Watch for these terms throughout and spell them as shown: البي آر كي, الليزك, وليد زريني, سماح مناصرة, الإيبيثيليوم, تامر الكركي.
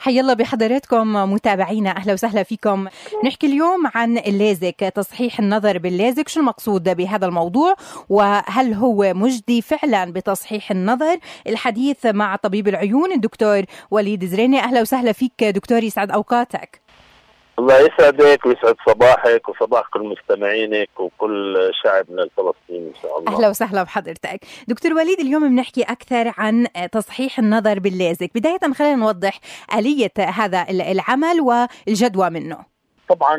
حيا الله بحضراتكم متابعينا، أهلا وسهلا فيكم. نحكي اليوم عن الليزك، تصحيح النظر بالليزك، شو المقصود بهذا الموضوع وهل هو مجدي فعلا بتصحيح النظر؟ الحديث مع طبيب العيون الدكتور وليد زريني. أهلا وسهلا فيك دكتور، يسعد أوقاتك. الله يسعدك ويسعد صباحك وصباح كل مستمعينك وكل شعبنا الفلسطيني إن شاء الله. أهلا وسهلا بحضرتك دكتور وليد. اليوم بنحكي أكثر عن تصحيح النظر بالليزك. بداية خلينا نوضح آلية هذا العمل والجدوى منه. طبعا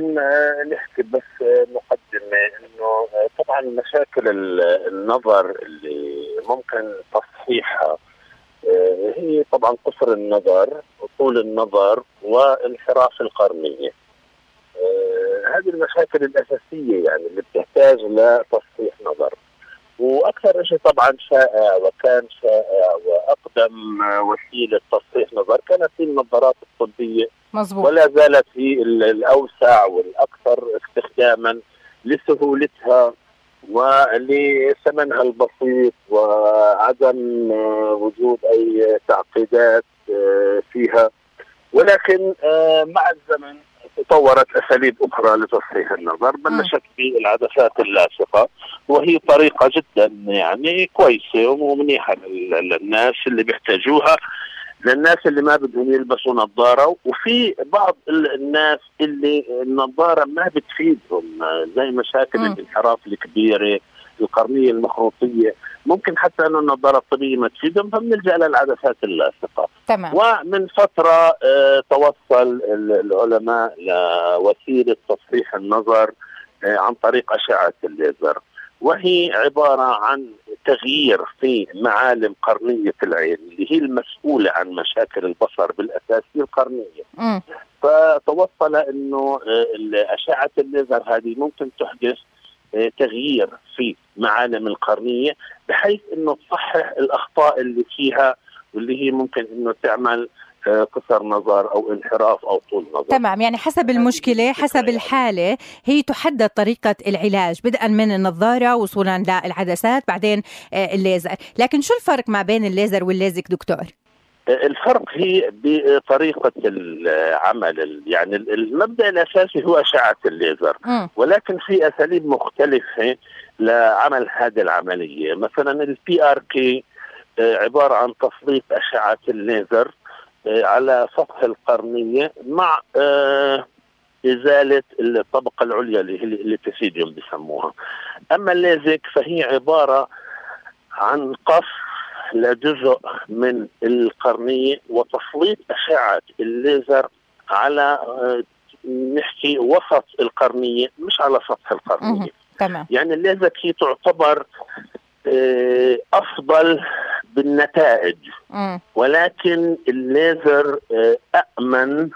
نحكي بس مقدمة إنه طبعا مشاكل النظر اللي ممكن تصحيحها هي طبعا قصر النظر، طول النظر، وانحراف القرنية. هذه المشاكل الأساسية يعني اللي بتحتاج لتصحيح نظر. وأكثر شيء طبعا شائع وكان شائع وأقدم وسيلة تصحيح نظر كانت في النظارات الطبية، مزبوط. ولا زالت هي الأوسع والأكثر استخداما لسهولتها ولثمنها البسيط وعدم وجود أي تعقيدات فيها. ولكن مع الزمن تطورت أساليب أخرى لتصحيح النظر، بلشت بالعدسات اللاصقة، وهي طريقة جدا يعني كويسة ومنيحة للناس اللي بيحتاجوها، للناس اللي ما بدهم يلبسوا نظارة. وفي بعض الناس اللي النظارة ما بتفيدهم، زي مشاكل الانحراف الكبيرة، القرنية المخروطية، ممكن حتى أنه النظارة الطبية ما تفيدهم، فبنلجأ للعدسات اللاصقة. تمام. ومن فترة توصل العلماء لوسيلة تصحيح النظر عن طريق أشعة الليزر، وهي عبارة عن تغيير في معالم قرنية العين اللي هي المسؤولة عن مشاكل البصر بالأساس هي القرنية. فتوصل أنه أشعة الليزر هذه ممكن تحدث تغيير في معالم القرنية بحيث أنه تصحح الأخطاء اللي فيها واللي هي ممكن أنه تعمل قصر نظر أو انحراف أو طول نظر. تمام، يعني حسب المشكلة حسب الحالة هي تحدد طريقة العلاج، بدءا من النظارة وصولا للعدسات بعدين الليزر. لكن شو الفرق ما بين الليزر والليزك دكتور؟ الفرق هي بطريقة العمل، يعني المبدأ الأساسي هو أشعة الليزر، ولكن في أساليب مختلفة لعمل هذه العملية. مثلا البي آر كي عبارة عن تسليط أشعة الليزر على سطح القرنية مع إزالة الطبقة العليا اللي هي الإيبيثيليوم بيسموها. أما الليزك فهي عبارة عن قص لجزء من القرنية وتسليط أشعة الليزر على نحكي وسط القرنية مش على سطح القرنية. تمام. يعني الليزك هي تعتبر أفضل بالنتائج، ولكن الليزر أأمن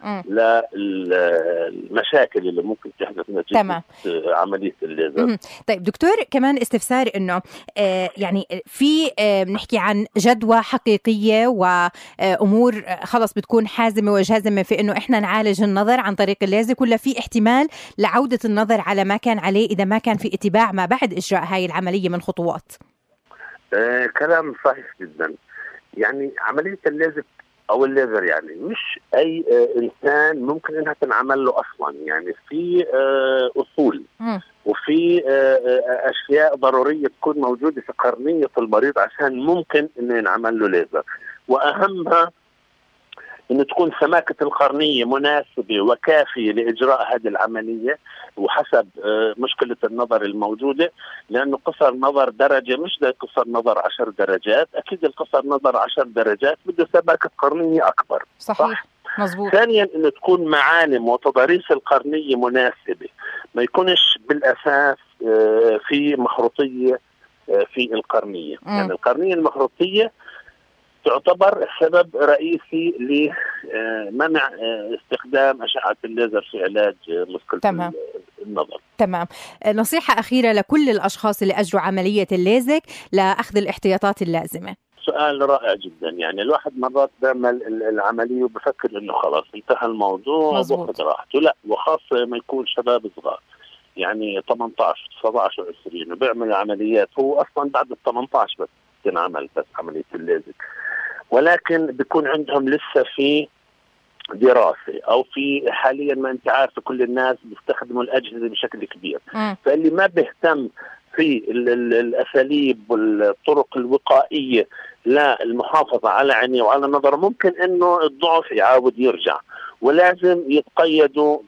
للمشاكل اللي ممكن تحدث نتيجة عملية الليزر. طيب دكتور، كمان استفسار إنه يعني في بنحكي عن جدوى حقيقية وأمور خلص بتكون حازمة وجازمة في إنه إحنا نعالج النظر عن طريق الليزر، ولا في احتمال لعودة النظر على ما كان عليه إذا ما كان في اتباع ما بعد إجراء هاي العملية من خطوات؟ كلام صحيح جدا. يعني عملية الليزك أو الليزر يعني مش أي إنسان ممكن إنها تنعمل له أصلا، يعني في أصول وفي أشياء ضرورية تكون موجودة في قرنية المريض عشان ممكن إنه ينعمل له ليزر. وأهمها إنه تكون سماكة القرنية مناسبة وكافية لإجراء هذه العملية وحسب مشكلة النظر الموجودة، لأنه قصر نظر درجة مش زي قصر نظر 10 درجات. أكيد القصر نظر 10 درجات بده سماكة قرنية أكبر. صحيح، مظبوط. ثانيا إنه تكون معالم وتضاريس القرنية مناسبة، ما يكونش بالأساس في مخروطية في القرنية. يعني القرنية المخروطية تعتبر سبب رئيسي لمنع استخدام أشعة الليزر في علاج مشكلة النظر. تمام. نصيحة أخيرة لكل الأشخاص اللي أجروا عملية الليزك لأخذ الاحتياطات اللازمة. سؤال رائع جدا. يعني الواحد مرات بيعمل العملية وبفكر إنه خلاص انتهى الموضوع وخد راحته، لا، وخاصة ما يكون شباب صغار يعني 18 17 20 وبيعمل عمليات، هو أصلا بعد ال 18 بس تنعمل بس عملية الليزك، ولكن بيكون عندهم لسه في دراسة أو في حاليا ما أنت عارف كل الناس بيستخدموا الأجهزة بشكل كبير، فاللي ما بيهتم في الأساليب والطرق الوقائية للمحافظة على عينيه وعلى نظره ممكن أنه الضعف يعاود يرجع، ولازم يتقيدوا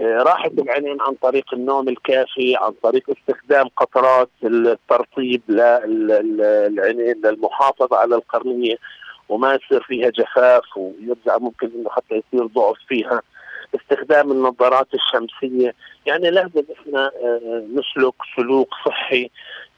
راحة العينين عن طريق النوم الكافي، عن طريق استخدام قطرات الترطيب للعينين للمحافظة على القرنية وما يصير فيها جفاف ويرجع ممكن أنه حتى يصير ضعف فيها، استخدام النظارات الشمسية. يعني لازم إحنا نسلك سلوك صحي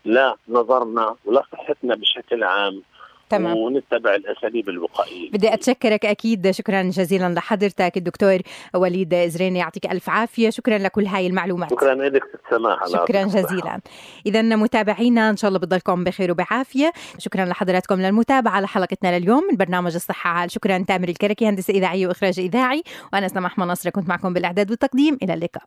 لنظرنا ولصحتنا بشكل عام. تمام. ونتبع الأساليب الوقائية. بدي أتشكرك أكيد، شكرا جزيلا لحضرتك الدكتور وليد زريني، يعطيك ألف عافية، شكرا لكل هاي المعلومات. شكرا لك سماح. شكرا جزيلا. إذا متابعينا إن شاء الله بتضلكم بخير وبعافية. شكرا لحضراتكم للمتابعة لحلقتنا لليوم من برنامج الصحة عال. شكرا تامر الكركي هندسة إذاعية وإخراج إذاعي، وأنا سماح مناصرة كنت معكم بالإعداد والتقديم. إلى اللقاء.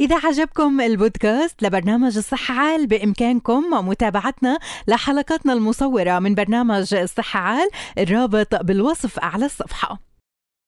إذا عجبكم البودكاست لبرنامج الصحة عال بإمكانكم متابعتنا لحلقاتنا المصورة من برنامج الصحة عال، الرابط بالوصف أعلى الصفحة.